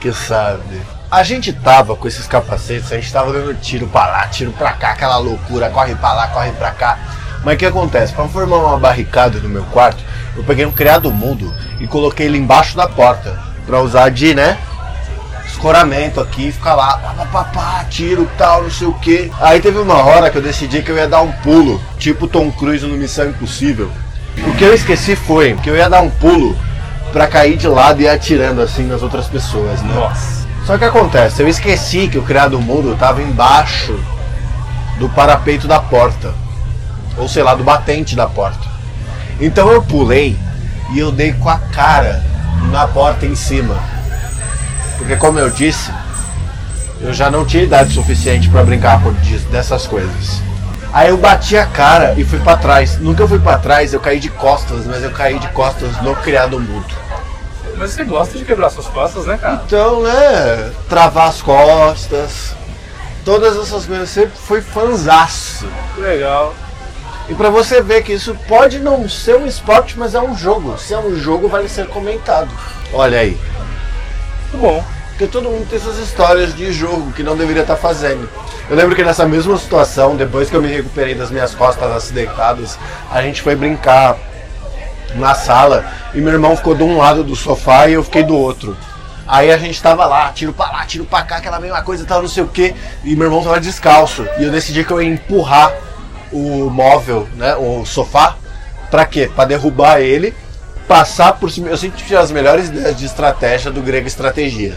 que sabe. A gente tava com esses capacetes, a gente tava dando tiro pra lá, tiro pra cá, aquela loucura, corre pra lá, corre pra cá. Mas o que acontece? Pra formar uma barricada no meu quarto, eu peguei um criado mudo e coloquei ele embaixo da porta, pra usar de, né, escoramento aqui, ficar lá, papapá, tiro, tal, não sei o que. Aí teve uma hora que eu decidi que eu ia dar um pulo, tipo Tom Cruise no Missão Impossível. O que eu esqueci foi que eu ia dar um pulo pra cair de lado e ir atirando assim nas outras pessoas, né? Nossa. Só que acontece, eu esqueci que o criado mudo tava embaixo do parapeito da porta. Ou sei lá, do batente da porta. Então eu pulei e eu dei com a cara na porta em cima. Porque como eu disse, eu já não tinha idade suficiente pra brincar dessas coisas. Aí eu bati a cara e fui pra trás. Nunca fui pra trás, eu caí de costas, mas eu caí de costas no criado mudo. Mas você gosta de quebrar suas costas, né, cara? Então, né, travar as costas, todas essas coisas, sempre foi fanzaço. Legal. E pra você ver que isso pode não ser um esporte, mas é um jogo. Se é um jogo, vale ser comentado. Olha aí. Muito bom. Porque todo mundo tem suas histórias de jogo que não deveria estar fazendo. Eu lembro que nessa mesma situação, depois que eu me recuperei das minhas costas acidentadas, a gente foi brincar na sala e meu irmão ficou de um lado do sofá e eu fiquei do outro. Aí a gente tava lá, tiro pra cá, aquela mesma coisa, tal, não sei o que, e meu irmão tava descalço e eu decidi que eu ia empurrar o móvel, né, o sofá, pra quê? Pra derrubar ele, passar por cima. Eu sempre tive as melhores ideias de estratégia do grego estratégia.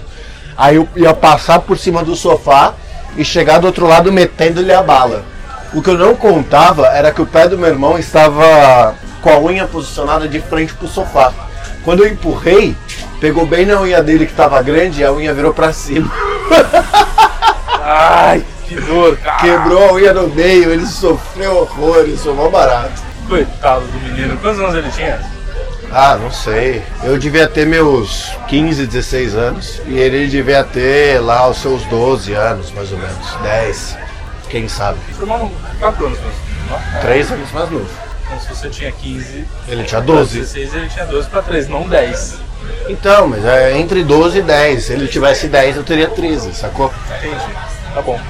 Aí eu ia passar por cima do sofá e chegar do outro lado metendo-lhe a bala. O que eu não contava era que o pé do meu irmão estava com a unha posicionada de frente pro sofá. Quando eu empurrei, pegou bem na unha dele que tava grande e a unha virou pra cima. Ai, que dor, cara. Quebrou a unha no meio, ele sofreu horrores, foi mó barato. Coitado do menino, quantos anos ele tinha? Ah, não sei. Eu devia ter meus 15, 16 anos e ele devia ter lá os seus 12 anos, mais ou menos, 10, quem sabe. Seu irmão, 4 anos mais novo. 3 anos mais novo. Então, se você tinha 15, ele tinha 12. 16, ele tinha 12 para 13, não 10. Então, mas é entre 12 e 10. Se ele tivesse 10, eu teria 13, sacou? Entendi. Tá bom.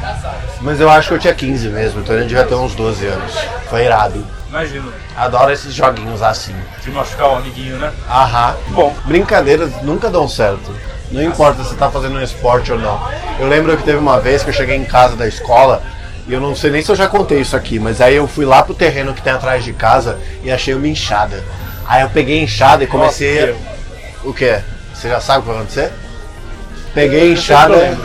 Mas eu acho que eu tinha 15 mesmo, então ele devia ter uns 12 anos. Foi irado. Imagino. Adoro esses joguinhos assim. De machucar o amiguinho, né? Aham. Bom. Brincadeiras nunca dão certo. Não importa se tá fazendo um esporte ou não. Eu lembro que teve uma vez que eu cheguei em casa da escola. E eu não sei nem se eu já contei isso aqui, mas aí eu fui lá pro terreno que tem atrás de casa e achei uma enxada. Aí eu peguei inchada e comecei... Nossa, o quê? Você já sabe o que vai acontecer? Peguei inchada...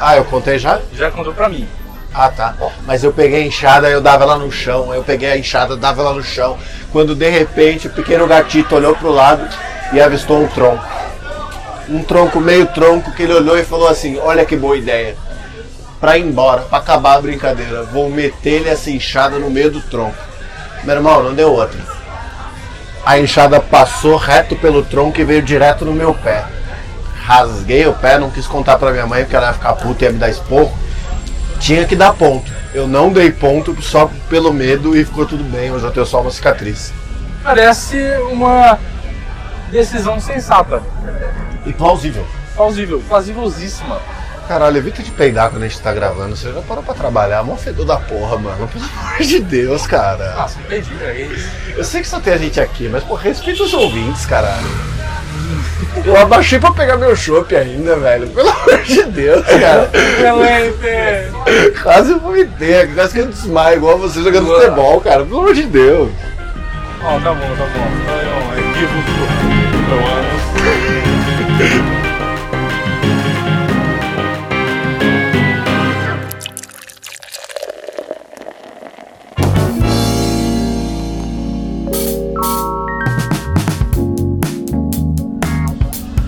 Ah, eu contei já? Já contou pra mim. Ah, tá. Mas eu peguei a enxada, eu dava ela no chão. Aí eu peguei a enxada, dava ela no chão. Quando, de repente, o pequeno gatito olhou pro lado e avistou um tronco. Um tronco, meio tronco, que ele olhou e falou assim: olha que boa ideia. Pra ir embora, pra acabar a brincadeira, vou meter-lhe essa enxada no meio do tronco. Meu irmão, não deu outra. A enxada passou reto pelo tronco e veio direto no meu pé. Rasguei o pé, não quis contar pra minha mãe, porque ela ia ficar puta e ia me dar esporro. Tinha que dar ponto. Eu não dei ponto só pelo medo e ficou tudo bem. Hoje eu tenho só uma cicatriz. Parece uma decisão sensata. E plausível. Plausível. Plausivelzíssima. Caralho, evita de peidar quando a gente tá gravando. Você já parou pra trabalhar. Mó fedor da porra, mano. Pelo amor de Deus, cara. Nossa, perdi, é isso. Eu sei que só tem a gente aqui, mas, pô, respeita os ouvintes, caralho. Eu abaixei pra pegar meu chopp ainda, velho. Pelo amor de Deus, cara. Quase vomitei. Quase que eu desmaio igual você jogando futebol, cara. Pelo amor de Deus. Ó, oh, tá bom, tá bom. Eu vivo pro ano.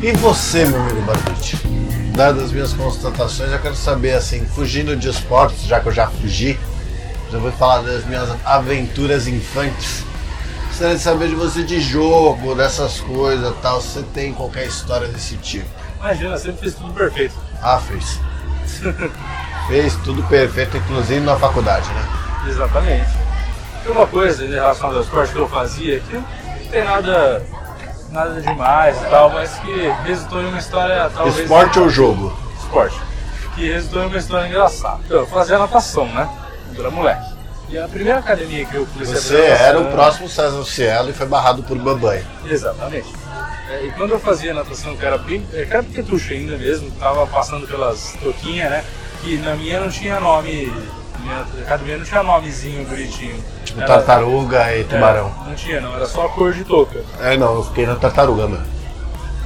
E você, meu amigo Barbite? Dadas as minhas constatações, eu quero saber, assim, fugindo de esportes, já que eu já fugi, já vou falar das minhas aventuras infantes. Gostaria de saber de você de jogo, dessas coisas e tal, se você tem qualquer história desse tipo. Imagina, você fez tudo perfeito. Ah, fez. Fez tudo perfeito, inclusive na faculdade, né? Exatamente. Tem uma coisa em relação aos esportes que eu fazia que não tem nada... nada demais e tal, mas que resultou em uma história talvez... Esporte ou jogo? Esporte. Que resultou em uma história engraçada. Eu fazia natação, né? Quando era moleque. E a primeira academia que eu comecei a fazer... Você era o próximo César Cielo e foi barrado por Babai. Exatamente. E quando eu fazia natação, que era bem... era pequetucho ainda mesmo, tava passando pelas toquinhas, né? Que na minha não tinha nome... minha academia não tinha nomezinho bonitinho. Tipo era, tartaruga e tubarão. É, não tinha, não. Era só a cor de touca. É, não. Eu fiquei na tartaruga, mano.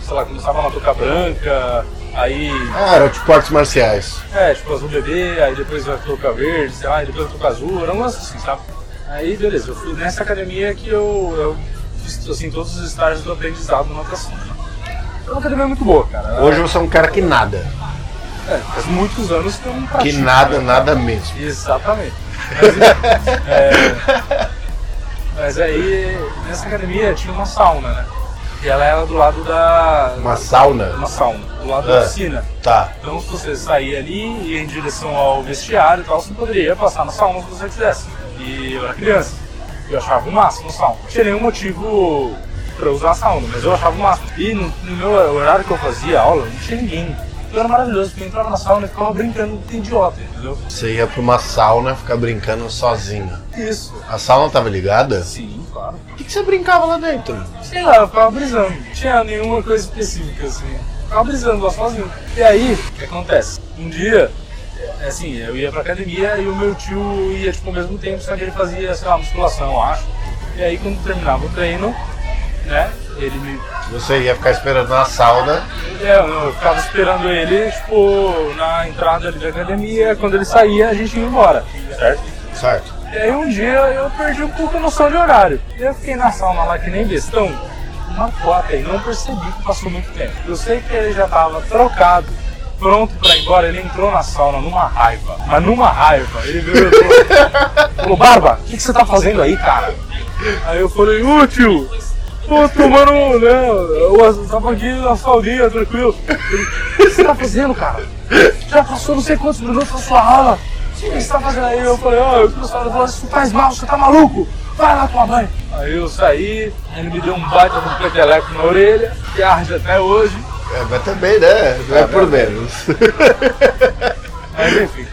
Sei lá, começava na touca branca, aí... Ah, era tipo artes marciais. É, tipo azul bebê, aí depois a touca verde, sei lá, e depois a touca azul, era um lance assim, sabe? Aí, beleza. Eu fui nessa academia que eu fiz, assim, todos os estágios do aprendizado na natação. É uma academia muito boa, cara. Hoje você é um cara que nada. É, faz muitos anos que eu não pratico. Que nada, né? Nada mesmo. Exatamente. Mas, mas aí, nessa academia tinha uma sauna, né? E ela era do lado da... Uma sauna? Uma sauna, do lado da piscina. Tá. Então se você sair ali e ia em direção ao vestiário e tal, você poderia passar na sauna se você quisesse. E eu era criança, eu achava o máximo sauna. Não tinha nenhum motivo pra usar a sauna, mas eu achava o máximo. E no meu horário que eu fazia aula, não tinha ninguém. Era maravilhoso, porque eu entrava na sauna e ficava brincando de idiota, entendeu? Você ia pra uma sauna ficar brincando sozinho. Isso. A sauna tava ligada? Sim, claro. O que você brincava lá dentro? Sei lá, eu ficava brisando. Não tinha nenhuma coisa específica, assim. Eu ficava brisando lá sozinho. E aí, o que acontece? Um dia, assim, eu ia pra academia e o meu tio ia, tipo, ao mesmo tempo, só que ele fazia, sei lá, musculação, eu acho. E aí, quando terminava o treino, né, ele me... Você ia ficar esperando na sauna? Eu ficava esperando ele, tipo, na entrada ali da academia. Quando ele saía, a gente ia embora, certo? Certo. E aí um dia eu perdi um pouco a noção de horário. Eu fiquei na sauna lá que nem bestão, uma cota, e não percebi que passou muito tempo. Eu sei que ele já tava trocado, pronto pra ir embora. Ele entrou na sauna numa raiva, mas numa raiva. Ele veio e falou: Barba, o que você tá fazendo aí, cara? Aí eu falei: útil! Tô tomando, né, eu tava aqui na saulinha, tranquilo. O que você tá fazendo, cara? Já passou não sei quantos minutos na sua aula. O que você tá fazendo aí? Eu falei: ó, eu falei, isso faz mal, você tá maluco? Vai lá tomar banho. Aí eu saí, ele me deu um baita no peteleco na orelha, que arde até hoje. É, mas também, né, não é por menos. Mas enfim.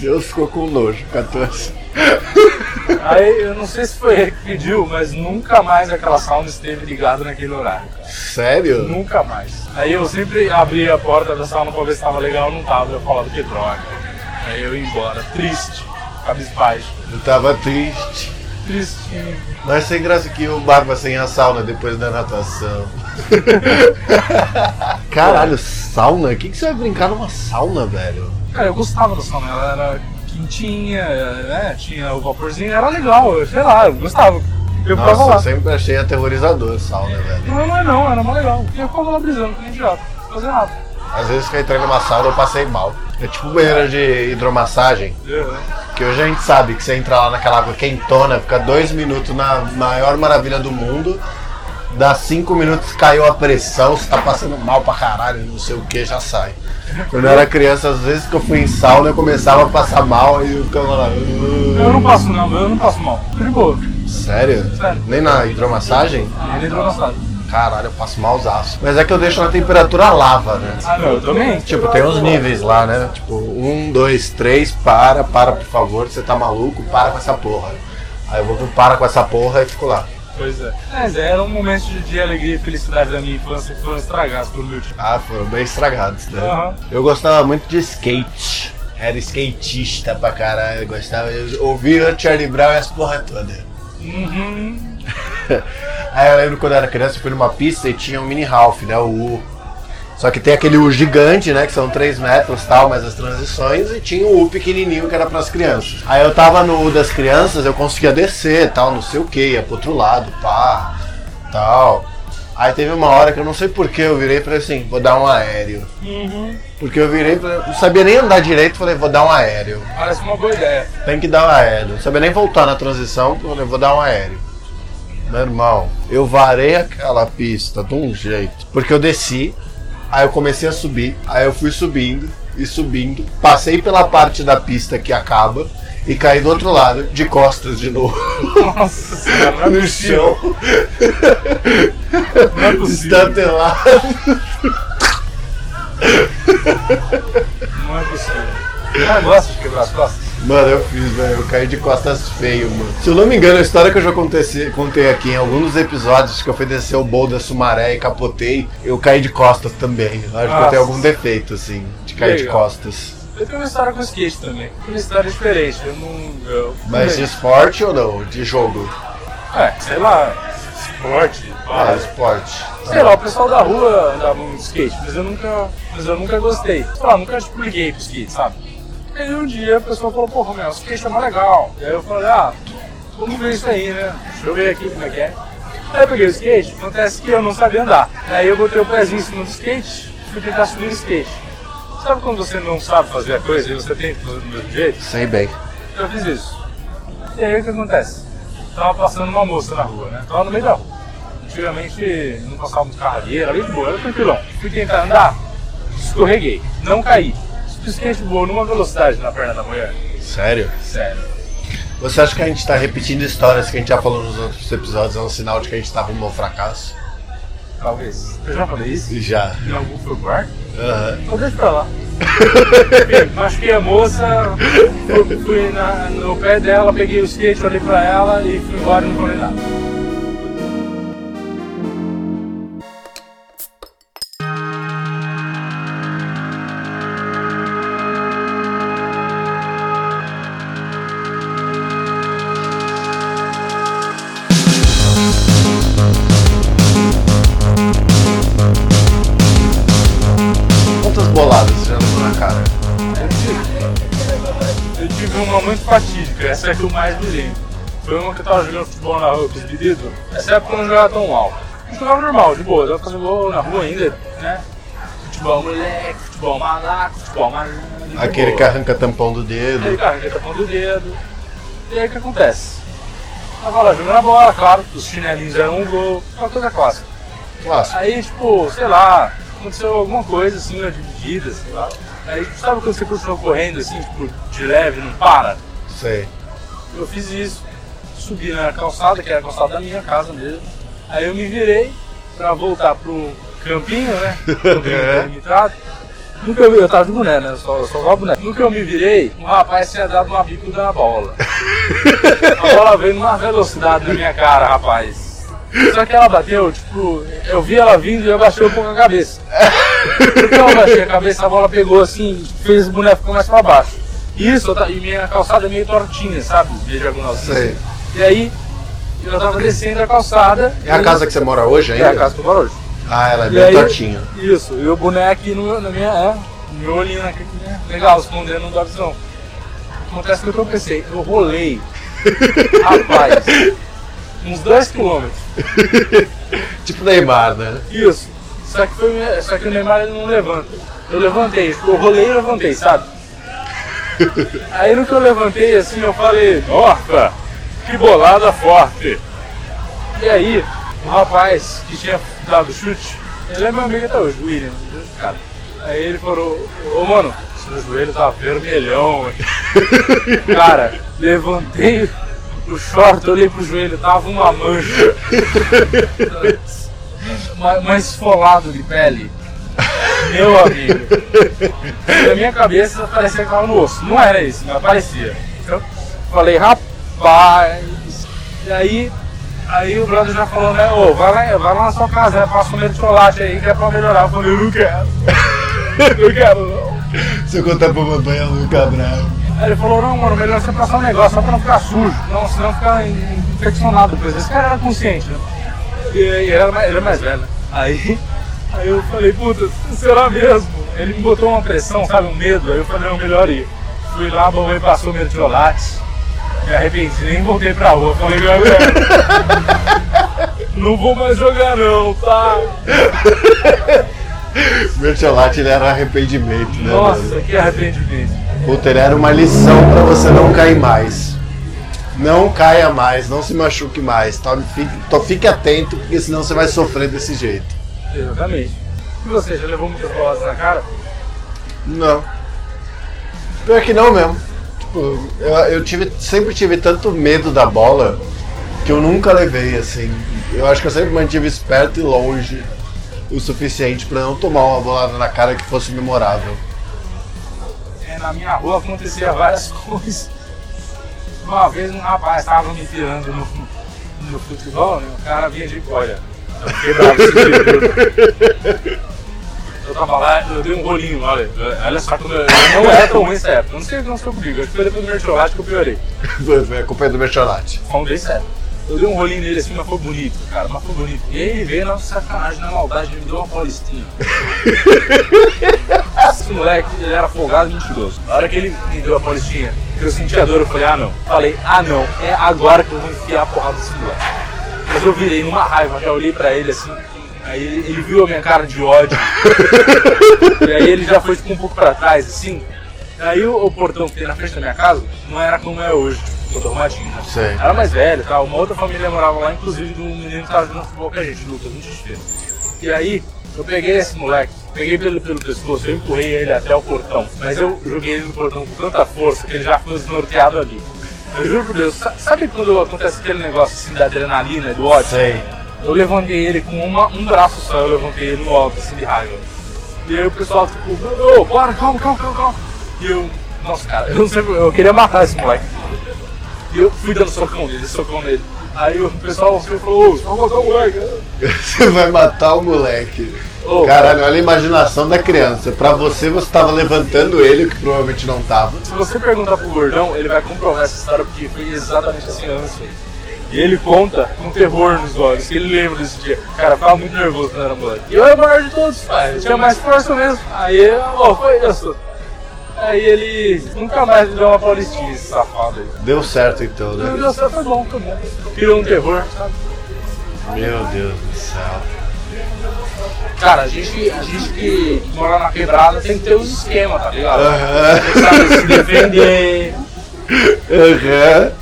Deus ficou com nojo, 14. Aí eu não sei se foi ele que pediu, mas nunca mais aquela sauna esteve ligada naquele horário, cara. Sério? Nunca mais. Aí eu sempre abria a porta da sauna pra ver se tava legal ou não tava. Eu falava: que droga. Aí eu ia embora, triste, cabisbaixo. Eu tava triste. tristinho. Mas sem graça que o Barba sem a sauna depois da natação. Caralho, sauna? O que, que você vai brincar numa sauna, velho? Cara, eu gostava da sauna, ela era quentinha, né? Tinha o vaporzinho, era legal, sei lá, eu gostava. Eu nossa, lá. Eu sempre achei aterrorizador sauna, velho. Não, era mó legal. Eu ficava lá brisando, que idiota, não fazia nada. Às vezes que eu entrei numa sauna eu passei mal. É tipo banheira de hidromassagem, que hoje a gente sabe que você entra lá naquela água quentona, fica 2 minutos na maior maravilha do mundo, dá 5 minutos, caiu a pressão, você tá passando mal pra caralho, não sei o que, já sai. Quando eu era criança, às vezes que eu fui em sauna, eu começava a passar mal e eu ficava lá... Eu não passo mal, de boa. Sério? Nem na hidromassagem? Nem na hidromassagem. Caralho, eu passo malzaço. Mas é que eu deixo na temperatura lava, né? Ah, não, eu também. Tipo, tem uns níveis lá, né? Tipo, 1, 2, 3, para, por favor, você tá maluco, para com essa porra. Aí eu vou pro para com essa porra e fico lá. Pois é. Mas era um momento de alegria e felicidade da minha infância que foram estragados pelo meu time. Ah, foram bem estragados, né? Uhum. Eu gostava muito de skate. Era skatista pra caralho, eu gostava. Eu ouvia Charlie Brown e as porra toda. Uhum. Aí eu lembro quando eu era criança, eu fui numa pista e tinha um mini half, né, o U. Só que tem aquele U gigante, né, que são 3 metros e tal, mas as transições, e tinha o U pequenininho que era pras crianças. Aí eu tava no U das crianças, eu conseguia descer, tal, não sei o que, ia pro outro lado, pá, tal. Aí teve uma hora que eu não sei porquê, eu virei e falei assim, vou dar um aéreo. Uhum. Porque eu virei, não sabia nem andar direito, falei, vou dar um aéreo. Parece uma boa ideia. Tem que dar um aéreo, não sabia nem voltar na transição, falei, vou dar um aéreo. Meu irmão, eu varei aquela pista de um jeito, porque eu desci, aí eu comecei a subir, aí eu fui subindo, passei pela parte da pista que acaba e caí do outro lado, de costas de novo. Nossa senhora, no chão. Não é possível. Estatelado. Não é possível. Ah, gosta de quebrar as costas? Mano, eu fiz, velho. Eu caí de costas feio, mano. Se eu não me engano, a história que eu já contei aqui em alguns dos episódios que eu fui descer o bowl da Sumaré e capotei, eu caí de costas também. Eu acho que eu tenho algum defeito, assim, de cair de costas. Eu tenho uma história com skate também. Uma história diferente. Eu não... Mas de esporte ou não? De jogo? Sei lá. Esporte? Esporte. Sei lá, o pessoal da rua andava no skate, mas eu nunca gostei. Sei lá, nunca tipo, liguei pro skate, sabe? Aí um dia a pessoa falou, porra, meu, o skate é mó legal. E aí eu falei, vamos ver isso aí, né? Deixa eu ver aqui como é que é. Aí eu peguei o skate, acontece que eu não sabia andar. Aí eu botei o pezinho em cima do skate, fui tentar subir o skate. Sabe quando você não sabe fazer a coisa e você tem que fazer do mesmo jeito? Sei bem. Eu fiz isso. E aí o que acontece? Tava passando uma moça na rua, né? Tava no meio da rua. Antigamente não passava muito carro ali, era bem de boa, era tranquilão. Fui tentar andar, escorreguei, não caí. O skate voou numa velocidade na perna da mulher. Sério? Sério. Você acha que a gente tá repetindo histórias que a gente já falou nos outros episódios? É um sinal de que a gente tá rumo ao fracasso? Talvez. Eu já falei isso? Já. Em algum foi o quarto? Aham. Então deixa pra lá. Machuquei a moça, fui no pé dela, peguei o skate, olhei pra ela e fui embora e não falei nada. Essa é que eu mais me lembro. Foi uma que eu tava jogando futebol na rua com os meninos. Essa época eu não jogava tão mal. Eu jogava normal, de boa. Eu fazia gol na rua ainda, né? Futebol moleque, futebol malaco, futebol malandro. Aquele que arranca tampão do dedo. E aí o que acontece? Eu tava lá jogando a bola, claro, os chinelinhos eram um gol, uma coisa clássica. Aí, tipo, sei lá, aconteceu alguma coisa assim, na dividida, sei lá. Aí, sabe quando você continua correndo assim, tipo, de leve, não para? Sei. Eu fiz isso, subi na calçada, que era a calçada da minha casa mesmo. Aí eu me virei pra voltar pro campinho, né? Nunca eu tava de boné, né? Só usava boné. Nunca eu me virei, um rapaz tinha dado uma bico da bola. A bola veio numa velocidade na minha cara, rapaz. Só que ela bateu, tipo, eu vi ela vindo e eu abaixei um pouco a cabeça. Porque eu abaixei a cabeça, a bola pegou assim, fez o boné ficou mais pra baixo. Isso, e minha calçada é meio tortinha, sabe? Meio diagonalzinha. E aí, eu tava descendo a calçada. É a casa que você mora hoje ainda? É a casa que eu moro hoje. Ah, ela é bem tortinha. Isso, e o boneco aqui na minha. É, meu olhinho aqui, né? Legal, escondendo, não dá visão. Acontece que eu tropecei, eu rolei. Rapaz, uns 2 km. Tipo Neymar, né? Isso. Só que o Neymar ele não levanta. Eu levantei, eu rolei e levantei, sabe? Aí no que eu levantei assim, eu falei, nossa, que bolada forte. E aí, o rapaz que tinha dado chute, ele é meu amigo até hoje, o William, cara. Aí ele falou, ô mano, seu joelho tá vermelhão. Cara, levantei o short, olhei pro joelho, tava uma mancha. Mas esfolado de pele. Meu amigo. Na minha cabeça parecia que tava no osso. Não era isso, mas parecia. Então, falei, rapaz. E aí o brother já falou, né? Ô, vai lá na sua casa, né? Passa um meio de chocolate aí que é pra melhorar. Eu falei, não quero. Não quero, não. Se eu contar pra mamãe, ela não fica brava. Aí ele falou, não, mano, melhor você passar um negócio só pra não ficar sujo. Não, senão fica infeccionado depois. Esse cara era consciente, né? E ele era mais velho. Aí eu falei, puta, será mesmo? Ele me botou uma pressão, sabe, um medo. Aí eu falei, não, melhor ir. Fui lá, a mamãe passou meio de chocolate. Me arrependi, nem voltei pra rua. Falei, galera, não vou mais jogar não, tá? Mertiolate, ele era arrependimento, né? Nossa, mano? Que arrependimento. Puta, ele era uma lição pra você não cair mais. Não caia mais, não se machuque mais. Tá? Fique atento, porque senão você vai sofrer desse jeito. Exatamente. E você, já levou muitas bolas na cara? Não. Pior que não mesmo. Eu sempre tive tanto medo da bola que eu nunca levei, assim. Eu acho que eu sempre mantive esperto e longe o suficiente pra não tomar uma bolada na cara que fosse memorável. Na minha rua acontecia várias coisas. Uma vez um rapaz tava me tirando no futebol, né? O cara vinha de olha. Eu fiquei bravo, eu tava lá, eu dei um rolinho, olha só, não é tão ruim essa época, eu não sei o que não foi comigo, acho que foi depois do mercholate que eu piorei. Foi a culpa do mercholate. Falando bem sério. Eu dei um rolinho nele assim, mas foi bonito, cara, mas foi bonito. E aí ele veio na sacanagem, na maldade, ele me deu uma paulistinha. Esse moleque, ele era folgado e mentiroso. Na hora que ele me deu a paulistinha, eu senti a dor, eu falei, ah não. Falei, ah não, é agora que eu vou enfiar a porrada desse moleque. Mas eu virei numa raiva, já olhei pra ele assim, aí ele viu a minha cara de ódio, e aí ele já foi tipo, um pouco pra trás, assim. Aí o portão que tem na frente da minha casa não era como é hoje, todo arrumadinho, né? Sim. Era mais velho e tal, uma outra família morava lá, inclusive de um menino que tava jogando futebol com a gente, Lucas, um xixi. E aí eu peguei esse moleque, peguei pelo pescoço, eu empurrei ele até o portão, mas eu joguei ele no portão com tanta força que ele já foi desnorteado ali. Eu juro por Deus, sabe quando acontece aquele negócio assim da adrenalina, do ódio? Sei. Eu levantei ele com um braço só, eu levantei ele no alto, assim, de raiva. E aí o pessoal tipo, ô, bora, calma. E eu, nossa, cara, eu não sei, eu queria matar esse moleque. E eu fui dando socão nele. Aí o pessoal falou, ô, você vai matar o moleque. Você vai matar o moleque. Oh, caralho, olha a imaginação da criança. Pra você tava levantando ele, o que provavelmente não tava. Se você perguntar pro gordão, ele vai comprovar essa história, porque foi exatamente assim antes. E ele conta com terror nos olhos, que ele lembra desse dia. Cara, tava muito nervoso quando era moleque. E eu era o maior de todos, pai. Eu tinha mais força mesmo. Aí, foi isso. Aí ele nunca mais me deu uma paulistinha, esse safado aí. Deu certo então, né? Deu certo, foi bom. Tirou um terror, sabe? Meu Deus do céu. Cara, a gente que mora na quebrada tem que ter os esquemas, tá ligado? Uhum. Sabe se defender. Uhum.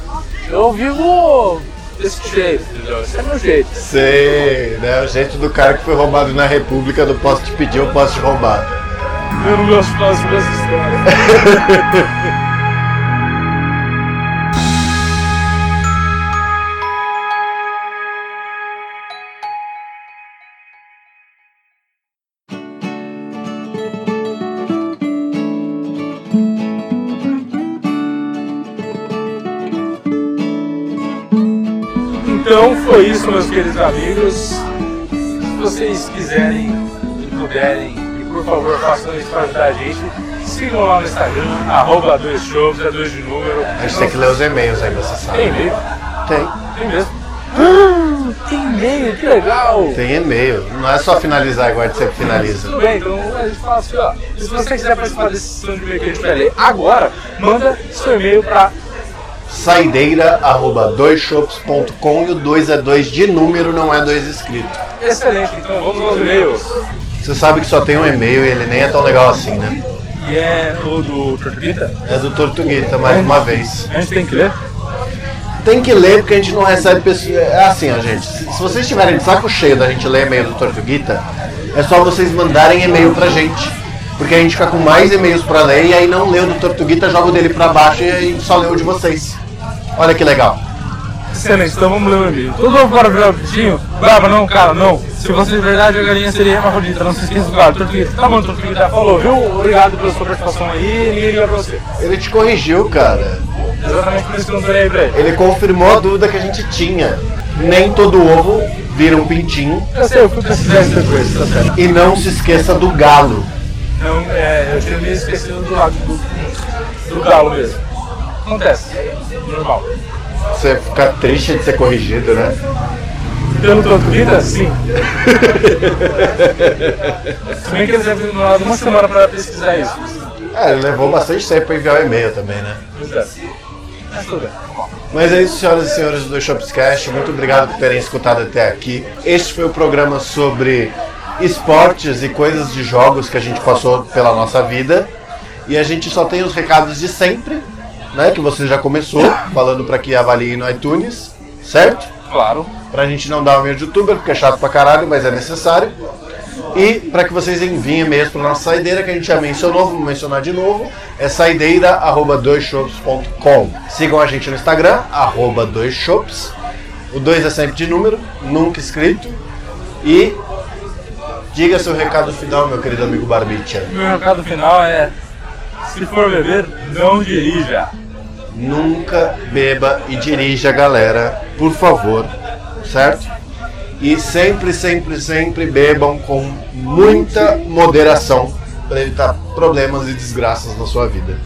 Eu vivo desse jeito, entendeu? Esse é meu jeito. Sei, né? O jeito do cara que foi roubado na República do posso te pedir, eu posso te roubar. Eu não gosto de falar sobre essa história. Então foi isso, meus queridos amigos. Se vocês quiserem e puderem, e por favor façam isso para ajudar a gente, sigam lá no Instagram, @2shops, é 2 de número. A gente tem que ler os e-mails aí, você sabe. Tem e-mail. Tem. Tem mesmo. Tem e-mail, que legal! Tem e-mail, não é só finalizar agora que você finaliza. Tudo bem, então a gente fala assim, ó, se você quiser participar desse sessão de e-mail que a gente vai ler agora, manda seu e-mail para saideira@doisshops.com, e o 2 é 2 de número, não é 2 escrito. Excelente, então vamos aos e-mails. Você sabe que só tem um e-mail e ele nem é tão legal assim, né? E é o do Tortuguita? É do Tortuguita, mais uma vez. A gente tem que ler? Tem que ler, porque a gente não recebe pessoas... É assim, ó, gente. Se vocês tiverem de saco cheio da gente ler e-mail do Tortuguita, é só vocês mandarem e-mail pra gente. Porque a gente fica com mais e-mails pra ler, e aí não lê o do Tortuguita, joga o dele pra baixo e aí só lê o de vocês. Olha que legal. Excelente, então vamos ler o e-mail. Todo mundo para virar o bichinho? Brava, não, cara, não. Se fosse de verdade, a galinha seria hermafrodita. Não se esqueça do cara, Tortuguita. Tá bom, Tortuguita, falou, viu? Obrigado pela sua participação aí, ninguém liga pra você. Ele te corrigiu, cara. Exatamente por isso que eu não falei pra ele. Ele confirmou a dúvida que a gente tinha. Nem todo ovo vira um pintinho. Eu sei, eu fui precisar essa coisa, tá certo. E não se esqueça do galo. Não, eu tinha me esquecido do lado do galo mesmo. Acontece, normal. Você fica triste de ser corrigido, né? Pelo Tortuguita, sim. Se bem que eles devem demorar uma semana pra pesquisar isso. É, ele levou bastante tempo pra enviar o e-mail também, né? Mas é isso, senhoras e senhores do 2ShopsCast. Muito obrigado por terem escutado até aqui. Este foi o programa sobre esportes e coisas de jogos que a gente passou pela nossa vida. E a gente só tem os recados de sempre, né? Que você já começou falando pra que avaliem no iTunes, certo? Claro. Pra gente não dar um meio de youtuber, porque é chato pra caralho, mas é necessário. E para que vocês enviem e-mails para nossa saideira, que a gente já mencionou, vamos mencionar de novo, é saideira@doisshops.com. Sigam a gente no Instagram, @doisshops. O 2 é sempre de número, nunca escrito. E diga seu recado final, meu querido amigo Barbicha. Meu recado final é: se for beber, não dirija. Nunca beba e dirija, galera, por favor, certo? E sempre, sempre, sempre bebam com muita moderação para evitar problemas e desgraças na sua vida.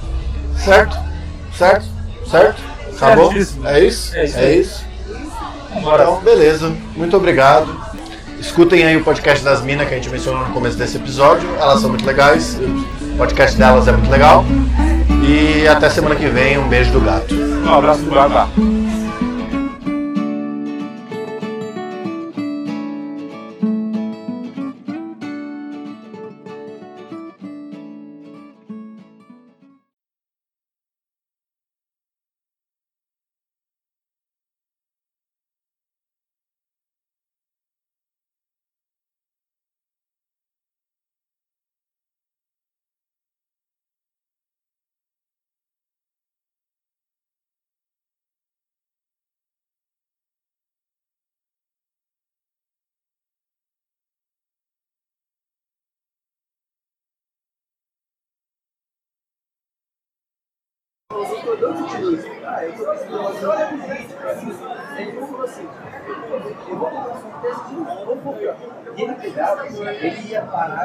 Certo? Certo? Certo? Acabou? É isso? É isso? É isso? Então, beleza. Muito obrigado. Escutem aí o podcast das minas que a gente mencionou no começo desse episódio. Elas são muito legais. O podcast delas é muito legal. E até semana que vem. Um beijo do gato. Um abraço do gato. Eu vou pegar, ele ia parar.